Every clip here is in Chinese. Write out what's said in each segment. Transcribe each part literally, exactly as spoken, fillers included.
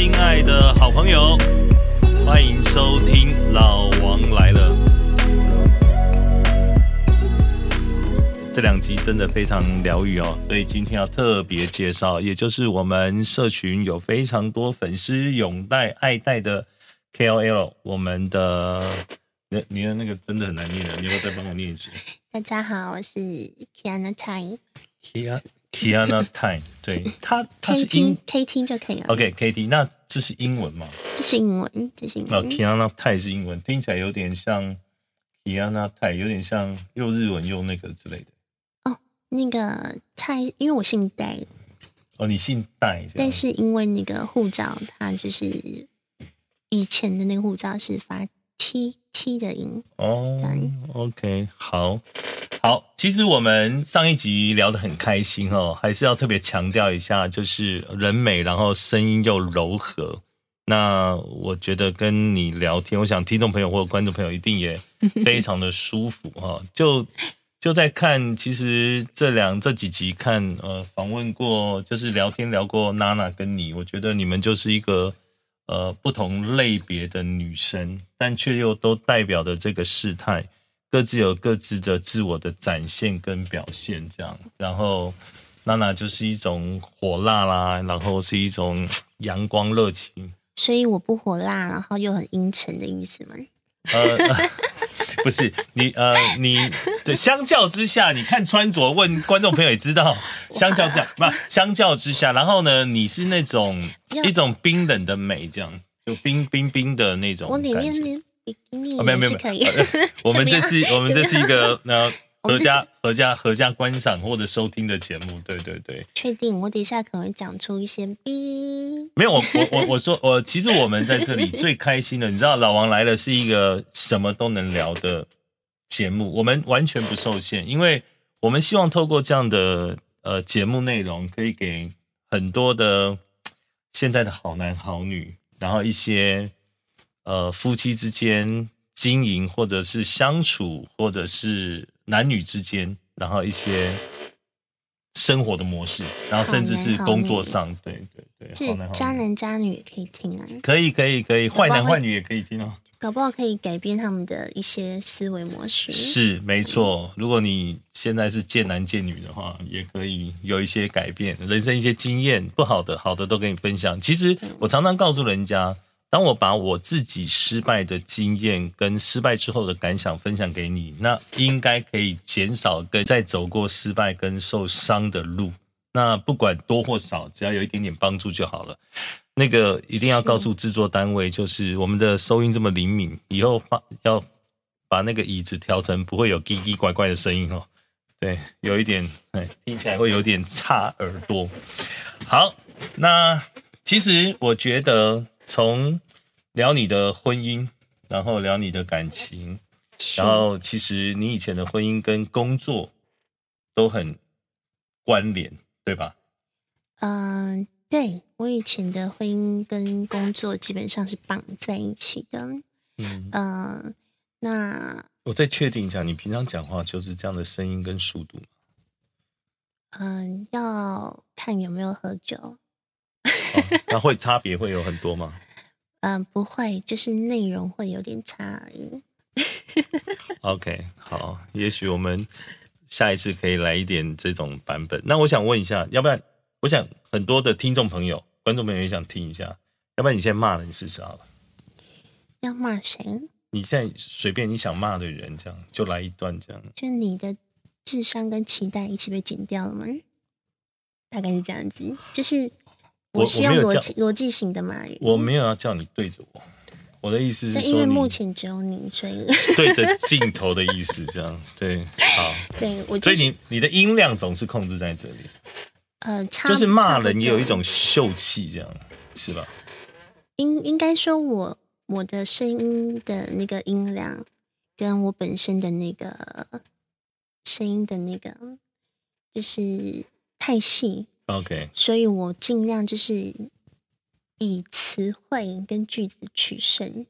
亲爱的好朋友，欢迎收听老王来了。这两集真的非常疗愈哦，所以今天要特别介绍，也就是我们社群有非常多粉丝拥戴爱戴的 K O L， 我们的你的那个真的很难念的，你要不要再帮我念一次？大家好，我是 Kiana Tai。Kiana Kiana Tai， 对，他他是英 K T 就可以了。OK，K T， 那这是英文吗？这是英文，这是英文。哦、Kiana Tai 是英文，听起来有点像 Kiana Tai， 有点像又日文又那个之类的。哦，那个泰，因为我姓戴。哦，你姓戴，但是因为那个护照，它就是以前的那个护照是发 T T 的音。哦 ，OK， 好。好，其实我们上一集聊得很开心哦，还是要特别强调一下，就是人美，然后声音又柔和。那我觉得跟你聊天，我想听众朋友或者观众朋友一定也非常的舒服哈、哦。就就在看，其实这两这几集看，呃，访问过，就是聊天聊过娜娜跟你，我觉得你们就是一个呃不同类别的女生，但却又都代表的这个世态。各自有各自的自我的展现跟表现，这样。然后娜娜就是一种火辣啦，然后是一种阳光热情。所以我不火辣，然后又很阴沉的意思吗？呃，不是你呃你对，相较之下，你看穿着，问观众朋友也知道，相较之下不，相较之下，然后呢，你是那种一种冰冷的美，这样就冰冰冰的那种感觉。我里面哦、没有没有没有，我们这是我们这是一个呃合家合家合家观赏或者收听的节目，对对对。确定，我底下可能会讲出一些逼。没有，我我我说我其实我们在这里最开心的，你知道，老王来了是一个什么都能聊的节目，我们完全不受限，因为我们希望透过这样的呃节目内容，可以给很多的现在的好男好女，然后一些。呃，夫妻之间经营，或者是相处，或者是男女之间，然后一些生活的模式，然后甚至是工作上，对对对，好男好女，是渣男渣女也可以听啊，可以可以可以，坏男坏女也可以听哦，搞不好可以改变他们的一些思维模式，是没错。如果你现在是贱男贱女的话，也可以有一些改变，人生一些经验，不好的、好的都跟你分享。其实我常常告诉人家。当我把我自己失败的经验跟失败之后的感想分享给你，那应该可以减少跟再走过失败跟受伤的路。那不管多或少，只要有一点点帮助就好了。那个一定要告诉制作单位，就是我们的收音这么灵敏，以后要把那个椅子调成不会有叽叽怪怪的声音哦。对，有一点，哎，听起来会有点差耳朵。好，那其实我觉得。从聊你的婚姻，然后聊你的感情，然后其实你以前的婚姻跟工作都很关联，对吧？嗯、呃，对，我以前的婚姻跟工作基本上是绑在一起的。嗯，呃，那我再确定一下，你平常讲话就是这样的声音跟速度吗？嗯、呃，要看有没有喝酒。哦、那会差别会有很多吗？嗯，不会，就是内容会有点差而已。OK， 好，也许我们下一次可以来一点这种版本。那我想问一下，要不然我想很多的听众朋友、观众朋友也想听一下，要不然你先骂人试试好了。要骂谁？你现在随便你想骂的人，这样就来一段这样。就你的智商跟期待一起被剪掉了吗？大概是这样子，就是。我是用逻辑型的嘛，我没有要叫你对着我，我的意思是说，因为目前只有你，所以对着镜头的意思这样，对，好，对，我就是、所以你你的音量总是控制在这里，呃，就是骂人也有一种秀气，这样是吧？应应该说我我的声音的那个音量，跟我本身的那个声音的那个，就是太细。OK， 所以我尽量就是以词汇跟句子取胜，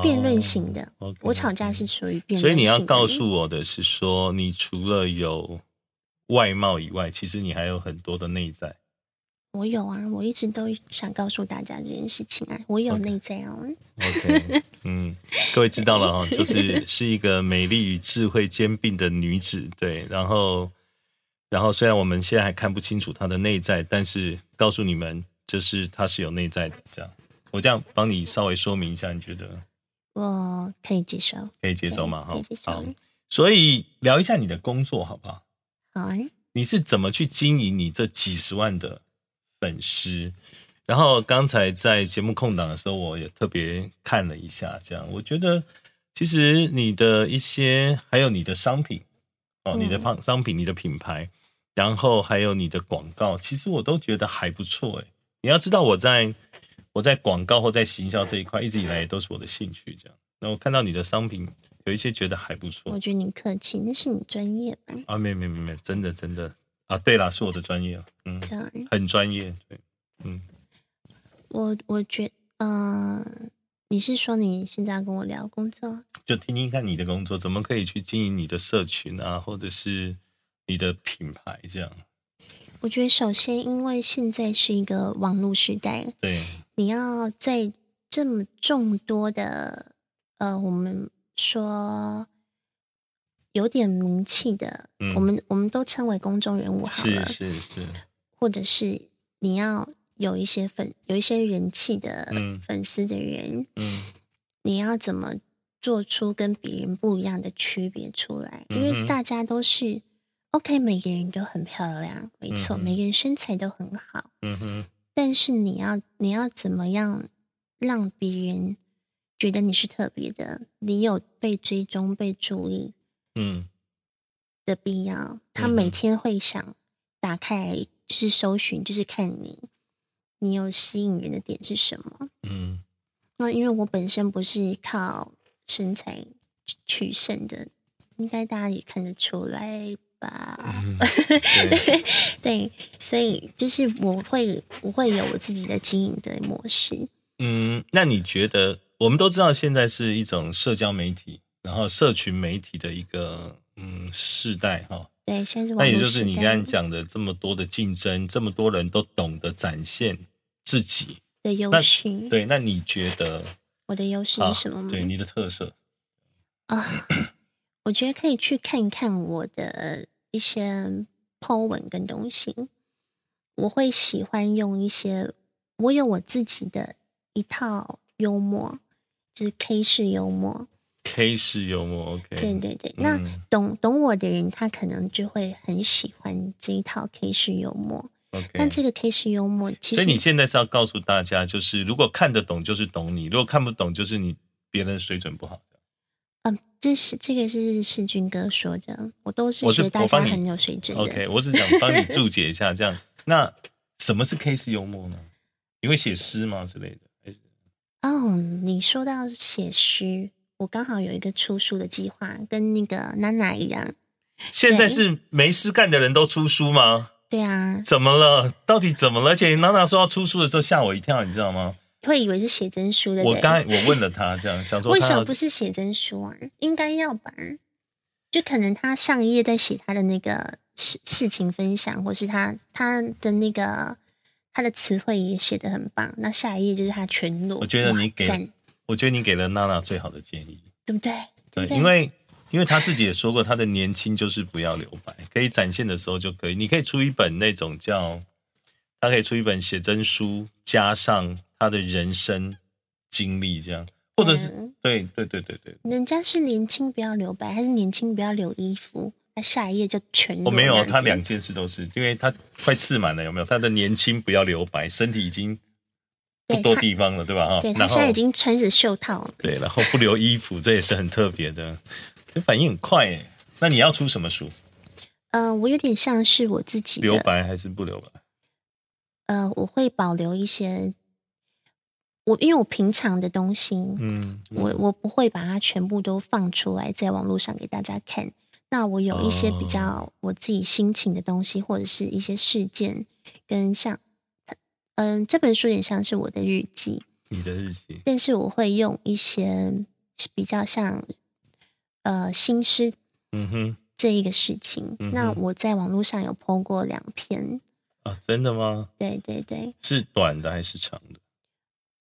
辩论型的。Oh, okay, 我吵架是属于辩论型的。所以你要告诉我的是说，你除了有外貌以外，其实你还有很多的内在。我有啊，我一直都想告诉大家这件事情啊，我有内在哦。Okay. OK， 嗯，各位知道了哦，就是是一个美丽与智慧兼并的女子，对。然后，然后虽然我们现在还看不清楚她的内在，但是告诉你们，就是她是有内在的。这样，我这样帮你稍微说明一下，你觉得？我可以接受，可以接受嘛？哈，好。所以聊一下你的工作好不好？好啊。你是怎么去经营你这几十万的粉丝？然后刚才在节目空档的时候，我也特别看了一下，这样我觉得其实你的一些，还有你的商品哦，嗯、你的商品、你的品牌，然后还有你的广告，其实我都觉得还不错哎。你要知道，我在我在广告或在行销这一块，一直以来也都是我的兴趣这样。那我看到你的商品，有一些觉得还不错。我觉得你客气，那是你专业吧？啊，没有没有没有，真的真的。啊，对啦，是我的专业，嗯，很专业，对，嗯，我我觉得，嗯、呃，你是说你现在要跟我聊工作？就听听看你的工作怎么可以去经营你的社群啊，或者是你的品牌这样。我觉得首先，因为现在是一个网络时代，对，你要在这么众多的，呃，我们说。有点名气的、嗯、我们我们都称为公众人物好了，是是是，或者是你要有一些粉有一些人气的粉丝的人、嗯嗯、你要怎么做出跟别人不一样的区别出来、嗯、因为大家都是 OK， 每个人都很漂亮，没错、嗯、每个人身材都很好、嗯、哼，但是你要你要怎么样让别人觉得你是特别的，你有被追踪被注意嗯的必要，他每天会想打开就是搜寻，就是看你你有吸引人的点是什么。嗯，那因为我本身不是靠身材取胜的，应该大家也看得出来吧、嗯、对, 对，所以就是我会我会有我自己的经营的模式。嗯，那你觉得我们都知道现在是一种社交媒体然后社群媒体的一个嗯世代哈，对，现在是网络时代。那也就是你刚才讲的这么多的竞争，这么多人都懂得展现自己的优势。对，那你觉得我的优势是什么吗？对，你的特色啊、呃，我觉得可以去看一看我的一些 po 文跟东西。我会喜欢用一些，我有我自己的一套幽默，就是 K 式幽默。K 式幽默 ，OK， 对对对，那懂、嗯、懂我的人，他可能就会很喜欢这一套 K 式幽默。OK， 那这个 K 式幽默，其实所以你现在是要告诉大家，就是如果看得懂就是懂你，如果看不懂就是你别人水准不好。嗯，这是这个是世军哥说的，我都是觉得大家很有水准的。OK， 我是想帮你注解一下，这样。那什么是 K 式幽默呢？你会写诗吗之类的？哦，你说到写诗。我刚好有一个出书的计划，跟那个娜娜一样。现在是没事干的人都出书吗？对啊。怎么了？到底怎么了？而且娜娜说要出书的时候吓我一跳，你知道吗？会以为是写真书的。我刚我问了她，这样想说为什么不是写真书啊？应该要吧？就可能她上一页在写她的那个事事情分享，或是她她的那个她的词汇也写得很棒。那下一页就是她全裸。我觉得你给。我觉得你给了娜娜最好的建议，对不对？对，因为因为她自己也说过，她的年轻就是不要留白，可以展现的时候就可以。你可以出一本那种叫，她可以出一本写真书，加上她的人生经历这样，或者是、嗯、对对对对对。人家是年轻不要留白，还是年轻不要留衣服？那下一页就全裸。我、哦、没有，她两件事都是，因为她快刺满了，有没有？她的年轻不要留白，身体已经。不多地方了，对吧？对，他现在已经穿着袖套了。对，然后不留衣服，这也是很特别的。反应很快耶。那你要出什么书？呃，我有点像是我自己的留白还是不留白？呃，我会保留一些。我因为我平常的东西，嗯，嗯我我不会把它全部都放出来在网络上给大家看。那我有一些比较我自己心情的东西，哦、或者是一些事件跟像。嗯，这本书有点像是我的日记，你的日记，但是我会用一些比较像呃新诗，嗯哼，这一个事情、嗯，那我在网络上有po过两篇，啊，真的吗？对对对。是短的还是长的？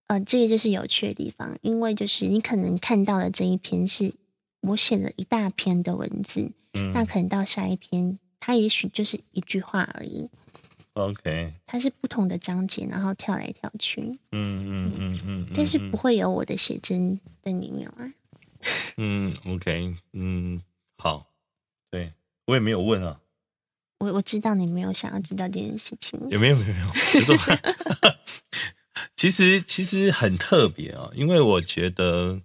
呃，这个就是有趣的地方，因为就是你可能看到的这一篇是我写了一大篇的文字，嗯，那可能到下一篇它也许就是一句话而已。OK， 它是不同的章节，然后跳来跳去。嗯嗯嗯嗯，但是不会有我的写真在里面啊。嗯 ，OK， 嗯，好，对我也没有问啊。我我知道你没有想要知道这件事情。有没有没有没有，就是。其实其实很特别啊，因为我觉得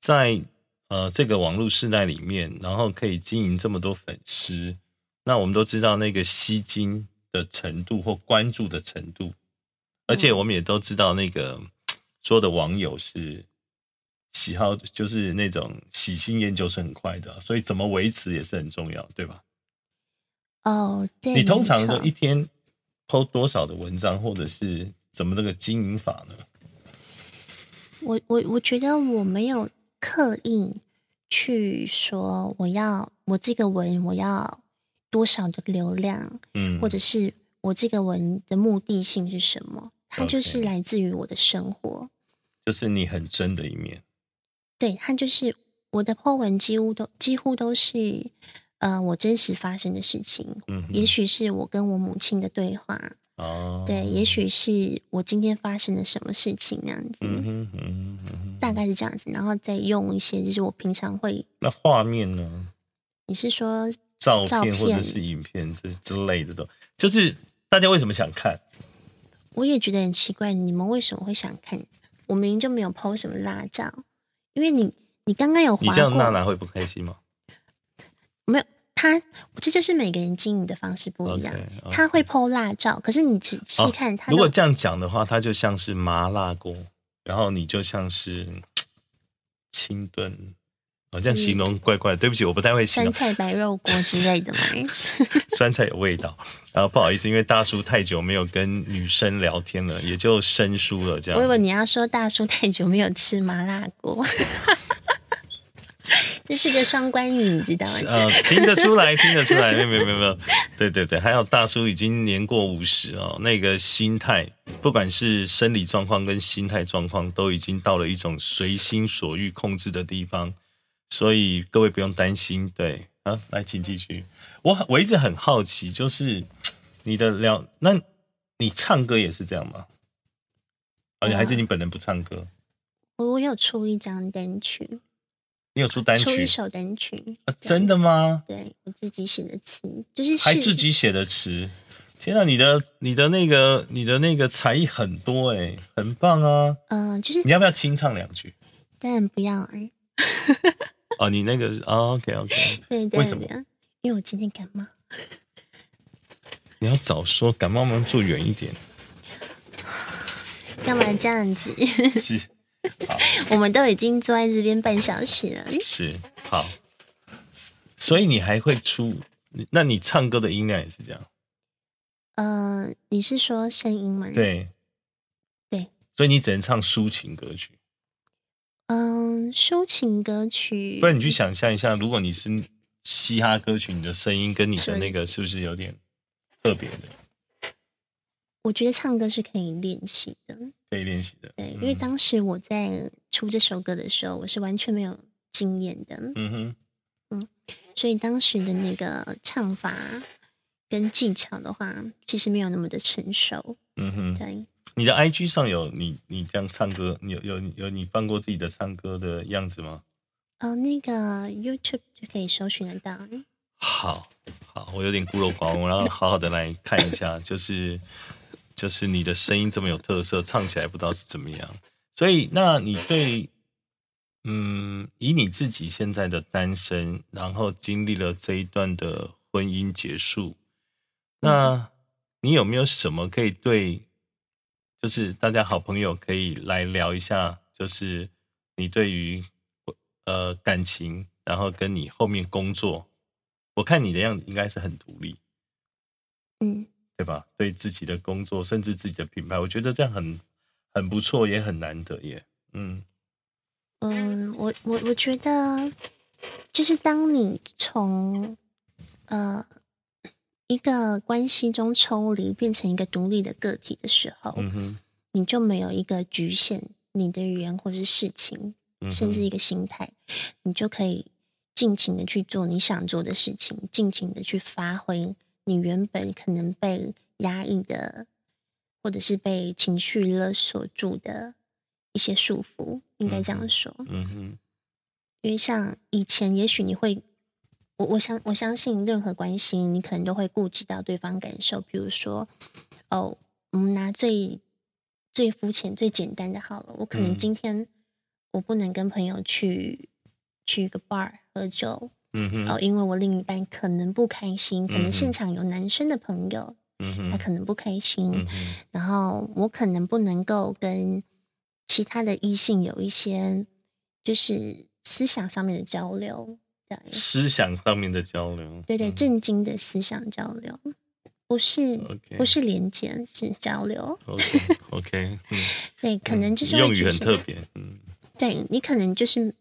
在呃这个网络时代里面，然后可以经营这么多粉丝，那我们都知道那个吸睛的程度或关注的程度，而且我们也都知道那个说的网友是喜好，就是那种喜新厌旧是很快的，所以怎么维持也是很重要，对吧？哦，对。你通常都一天 po 多少的文章，或者是？怎么这个经营法呢？我我我觉得我没有刻意去说我要我这个文我要多少的流量，嗯，或者是我这个文的目的性是什么？它就是来自于我的生活， okay. 就是你很真的一面。对，它就是我的 po 文几乎都几乎都是呃我真实发生的事情，嗯，也许是我跟我母亲的对话。Oh. 对，也许是我今天发生了什么事情那样子，嗯嗯嗯，大概是这样子，然后再用一些就是我平常会。那画面呢？你是说照 片, 照片或者是影片这之类的都，就是大家为什么想看？我也觉得很奇怪，你们为什么会想看？我明明就没有 po 什么辣照，因为你你刚刚有滑过。你这样娜娜会不开心吗？没有。他这就是每个人经营的方式不一样， okay, okay. 他会 po 辣照，可是你仔细看，哦，他如果这样讲的话，他就像是麻辣锅，然后你就像是清炖，哦，这样形容怪怪的，嗯，对不起，我不太会形容酸菜白肉锅之类的嘛。酸菜有味道，然后不好意思，因为大叔太久没有跟女生聊天了，也就生疏了这样。我以为你要说大叔太久没有吃麻辣锅。这是个双关语，你知道吗？呃，听得出来，听得出来，没有没有没有，对对对，还有大叔已经年过五十哦，那个心态，不管是生理状况跟心态状况，都已经到了一种随心所欲控制的地方，所以各位不用担心。对啊，来，请继续。我我一直很好奇，就是你的聊，那你唱歌也是这样吗？啊，你还是你本人不唱歌？我有出一张单曲。你有出单曲？出一首单曲，啊，真的吗？对，我自己写的词，就是还自己写的词。天啊，你的你的那个你的那个才艺很多哎，欸，很棒啊。嗯，呃，就是你要不要清唱两句？当然不要哎，欸。哦，你那个哦 OK OK。对对。为什么？因为我今天感冒。你要早说，感冒我们坐远一点。干嘛这样子？是。我们都已经坐在这边半小时了，是好，所以你还会出？那你唱歌的音量也是这样？呃，你是说声音吗？对，对，所以你只能唱抒情歌曲。嗯，抒情歌曲。不然你去想象一下，如果你是嘻哈歌曲，你的声音跟你的那个是不是有点特别的？我觉得唱歌是可以练习的，可以练习的。对，因为当时我在出这首歌的时候，嗯，我是完全没有经验的。嗯哼，嗯，所以当时的那个唱法跟技巧的话，其实没有那么的成熟。嗯哼，对。你的 I G 上有你你这样唱歌，你有有有你放过自己的唱歌的样子吗？哦，呃，那个 YouTube 就可以搜寻得到。好，好，我有点孤陋寡闻，我要好好的来看一下，就是。就是你的声音这么有特色，唱起来不知道是怎么样。所以，那你对，嗯，以你自己现在的单身，然后经历了这一段的婚姻结束，那你有没有什么可以对，就是大家好朋友可以来聊一下，就是你对于呃感情，然后跟你后面工作，我看你的样子应该是很独立，嗯。对吧？对自己的工作，甚至自己的品牌，我觉得这样很很不错，也很难得耶。嗯嗯，我我我觉得，就是当你从呃一个关系中抽离变成一个独立的个体的时候、嗯、哼你就没有一个局限你的语言或是事情、嗯、甚至一个心态，你就可以尽情的去做你想做的事情，尽情的去发挥你原本可能被压抑的或者是被情绪勒索住的一些束缚，应该这样说。嗯哼，因为像以前也许你会我我相我相信任何关系你可能都会顾及到对方感受，比如说哦，我们拿最最肤浅最简单的好了，我可能今天我不能跟朋友去去一个 bar 喝酒，嗯哼，哦，因为我另一半可能不开心，可能现场有男生的朋友，嗯哼，他可能不开心，嗯哼，然后我可能不能够跟其他的异性有一些就是思想上面的交流，思想上面的交流，对对，正经的思想交流，不是、okay. 不是连接，是交流。OK，, okay.、嗯、对，可能就是用语很特别。嗯，对你可能就是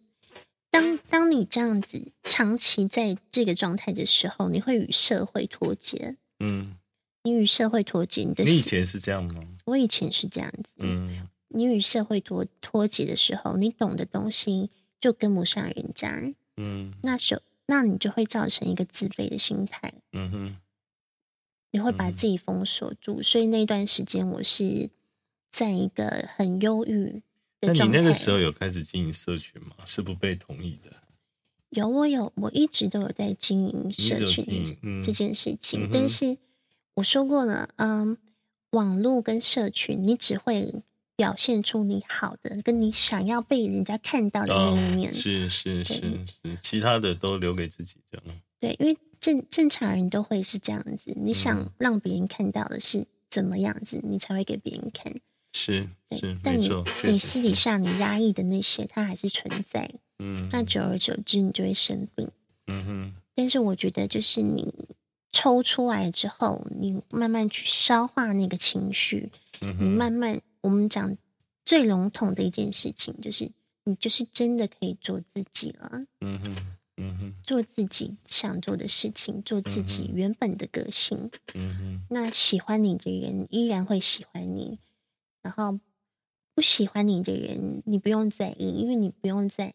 当当你这样子长期在这个状态的时候，你会与社会脱节。嗯，你与社会脱节，你的你以前是这样吗？我以前是这样子。嗯，你与社会脱脱节的时候，你懂的东西就跟不上人家。嗯，那就那你就会造成一个自卑的心态，嗯哼，你会把自己封锁住、嗯、所以那段时间我是在一个很忧郁的状态。那你那个时候有开始经营社群吗？是不被同意的？有，我有，我一直都有在经营社群、嗯、这件事情、嗯、但是我说过了，嗯，网络跟社群你只会表现出你好的跟你想要被人家看到的那一面、哦、是是是是，其他的都留给自己这样。对，因为 正, 正常人都会是这样子，你想让别人看到的是怎么样子、嗯、你才会给别人看，是是，但 你, 你私底下你压抑的那些它还是存在，嗯，那久而久之你就会生病。嗯哼，但是我觉得就是你抽出来之后，你慢慢去消化那个情绪、嗯、你慢慢，我们讲最笼统的一件事情就是你就是真的可以做自己了。嗯哼，嗯哼，做自己想做的事情，做自己原本的个性。嗯哼，那喜欢你的人依然会喜欢你，然后不喜欢你的人你不用在意，因为你不用在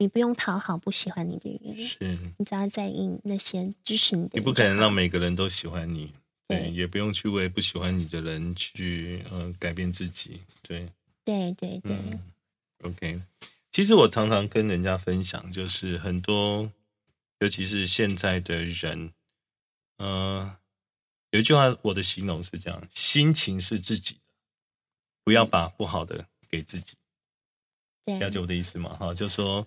你不用讨好不喜欢你的人，是你只要在意那些支持你的人，你不可能让每个人都喜欢你，对，也不用去为不喜欢你的人去、呃、改变自己。对对对对、嗯、OK， 其实我常常跟人家分享，就是很多尤其是现在的人，呃，有一句话我的形容是这样，心情是自己的，不要把不好的给自己，对，了解我的意思吗？好，就说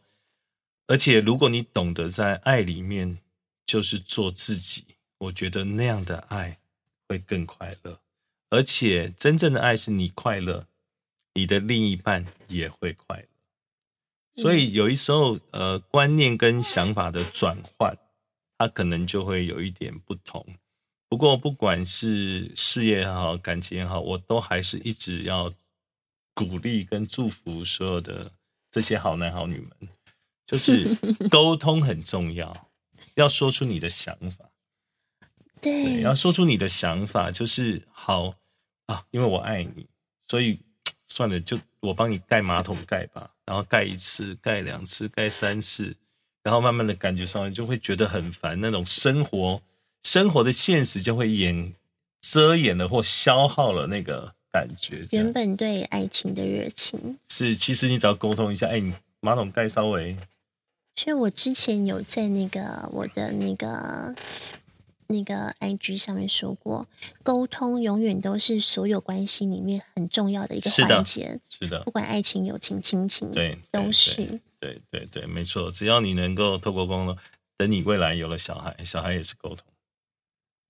而且如果你懂得在爱里面就是做自己，我觉得那样的爱会更快乐，而且真正的爱是你快乐，你的另一半也会快乐。所以有一时候呃，观念跟想法的转换它可能就会有一点不同，不过不管是事业也好感情也好，我都还是一直要鼓励跟祝福所有的这些好男好女们，就是沟通很重要，要说出你的想法，对，要说出你的想法，就是好啊，因为我爱你，所以算了，就我帮你盖马桶盖吧，然后盖一次盖两次盖三次，然后慢慢的感觉上就会觉得很烦，那种生活生活的现实就会掩遮掩了或消耗了那个感觉，原本对爱情的热情。是，其实你只要沟通一下，哎，你马桶盖稍微，所以我之前有在那个我的那个那个 I G 上面说过，沟通永远都是所有关系里面很重要的一个环节，是的，是的，不管爱情友情亲情，对，都是，对对 对, 对，没错，只要你能够透过沟通，等你未来有了小孩，小孩也是沟通，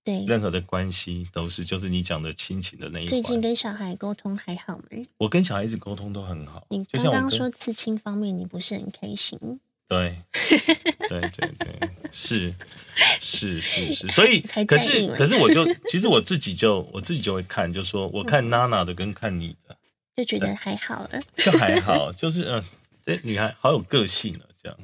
对，任何的关系都是，就是你讲的亲情的那一环。最近跟小孩沟通还好吗？我跟小孩一直沟通都很好。你刚刚说刺青方面你不是很开心，对对对对，是是是是，所以可是可是我就其实我自己就我自己就会看，就说我看娜娜的跟看你的，就觉得还好了，就还好，就是嗯、呃，这女孩好有个性了，这样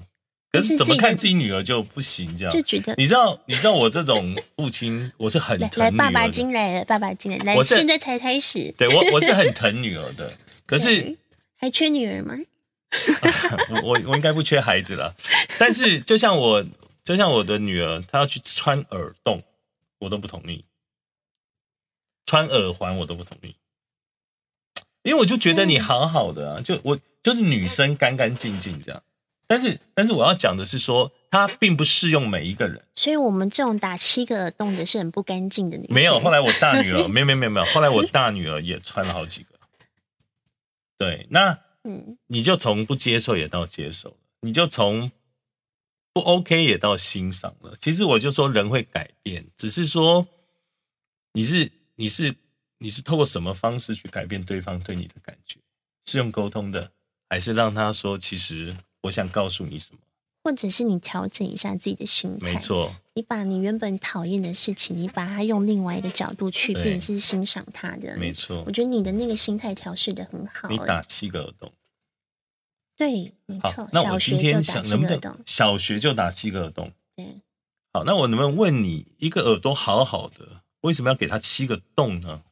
可是怎么看自己女儿就不行这样？就觉得你知道，你知道我这种父亲，我是很疼女儿的。来，爸爸进来了，爸爸进来了，我现在才开始。对我，我是很疼女儿的。可是还缺女儿吗？我我应该不缺孩子了。但是就像我，就像我的女儿，她要去穿耳洞，我都不同意；穿耳环，我都不同意。因为我就觉得你好好的啊，就我就是女生干干净净这样。但是，但是我要讲的是说，它并不适用每一个人。所以我们这种打七个耳洞的是很不干净的女生。没有，后来我大女儿，没有，没有，没有，没有。后来我大女儿也穿了好几个。对，那嗯，你就从不接受也到接受了，你就从不 OK 也到欣赏了。其实我就说人会改变，只是说你是你是你是透过什么方式去改变对方对你的感觉？是用沟通的，还是让他说其实？我想告诉你什么，或者是你调整一下自己的心态。没错，你把你原本讨厌的事情，你把它用另外一个角度去，并且是欣赏它的。没错，我觉得你的那个心态调试得很好。你打七个耳洞，对，没错。那我今天想能不能小学就打七个耳洞？对，好，那我能不能问你，一个耳朵好好的，为什么要给它七个洞呢？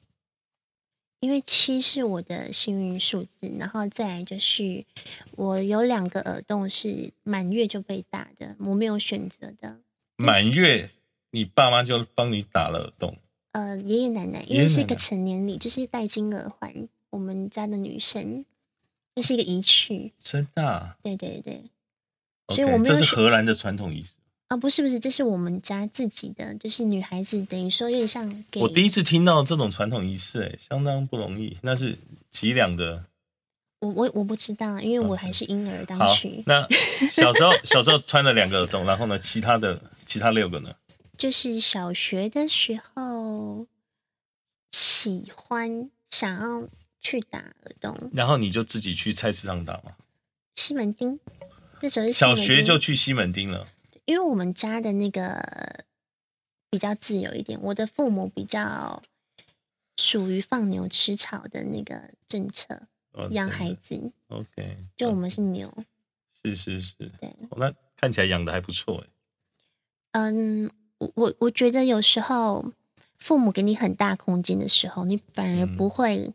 因为七是我的幸运数字，然后再来就是我有两个耳洞是满月就被打的，我没有选择的。满月，你爸妈就帮你打了耳洞？呃，爷爷奶奶，因为是一个成年礼，就是戴金耳环，我们家的女生，那是一个仪式。真的、啊？对对对。Okay, 所以我没有。这是荷兰的传统仪式。啊，不是不是，这是我们家自己的，就是女孩子等于说有点像给。我第一次听到这种传统仪式、欸，哎，相当不容易。那是几两的？我我我不知道，因为我还是婴儿当时。Okay. 那小时候小时候穿了两个耳洞，然后呢，其他的其他六个呢？就是小学的时候喜欢想要去打耳洞，然后你就自己去菜市场打吗？西门町，那时候是小学就去西门町了。因为我们家的那个比较自由一点，我的父母比较属于放牛吃草的那个政策，养、哦、孩子。OK， 就我们是牛。是是是，对，哦、那看起来养的还不错哎。嗯，我我觉得有时候父母给你很大空间的时候，你反而不会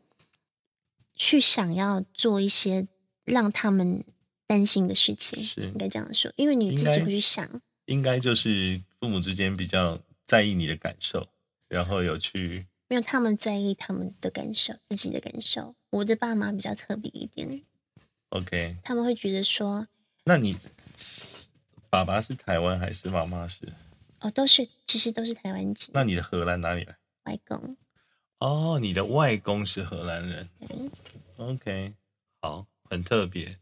去想要做一些让他们。担心的事情是应该这样说，因为你自己会去想，应该就是父母之间比较在意你的感受，然后有去没有他们在意他们的感受，自己的感受。我的爸妈比较特别一点 ，OK， 他们会觉得说，那你爸爸是台湾还是妈妈是？哦，都是，其实都是台湾籍。那你的荷兰哪里来？外公。哦，你的外公是荷兰人。OK， 好，很特别。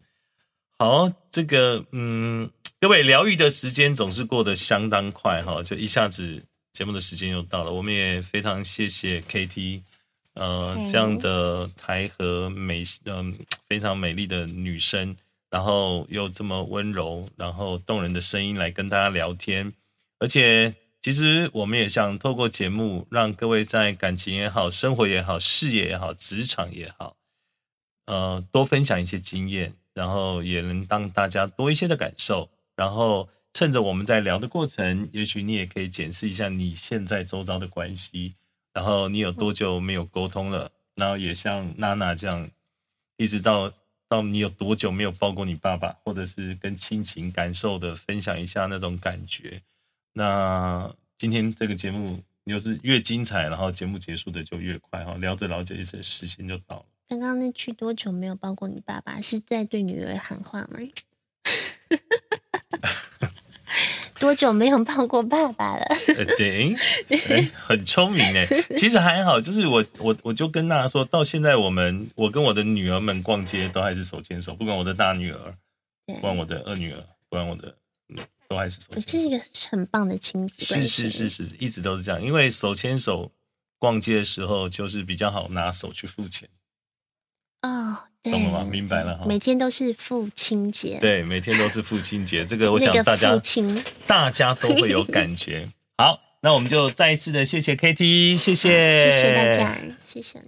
好，这个嗯，各位疗愈的时间总是过得相当快哈，就一下子节目的时间又到了，我们也非常谢谢 K T， 呃， okay. 这样的台和美嗯、呃、非常美丽的女生，然后又这么温柔，然后动人的声音来跟大家聊天，而且其实我们也想透过节目让各位在感情也好、生活也好、事业也好、职场也好，呃，多分享一些经验。然后也能让大家多一些的感受，然后趁着我们在聊的过程，也许你也可以检视一下你现在周遭的关系，然后你有多久没有沟通了，然后也像娜娜这样，一直到到你有多久没有抱过你爸爸，或者是跟亲情感受的分享一下那种感觉。那今天这个节目就是越精彩，然后节目结束的就越快，聊着聊着一些时间就到了。刚刚那句多久没有抱过你爸爸是在对女儿喊话吗？多久没有抱过爸爸了？呃、对、欸，很聪明哎。其实还好，就是我我我就跟大家说到现在，我们我跟我的女儿们逛街都还是手牵手，不管我的大女儿，不管我的二女儿，不管我的都还是手牵手。这是一个很棒的亲子关系。是是是是，一直都是这样。因为手牵手逛街的时候，就是比较好拿手去付钱。哦、oh, ，懂了吗？明白了。每天都是父亲节，对，每天都是父亲节。这个我想大家、那個、大家都会有感觉。好，那我们就再一次的谢谢 K T， 谢谢，谢谢大家，谢谢。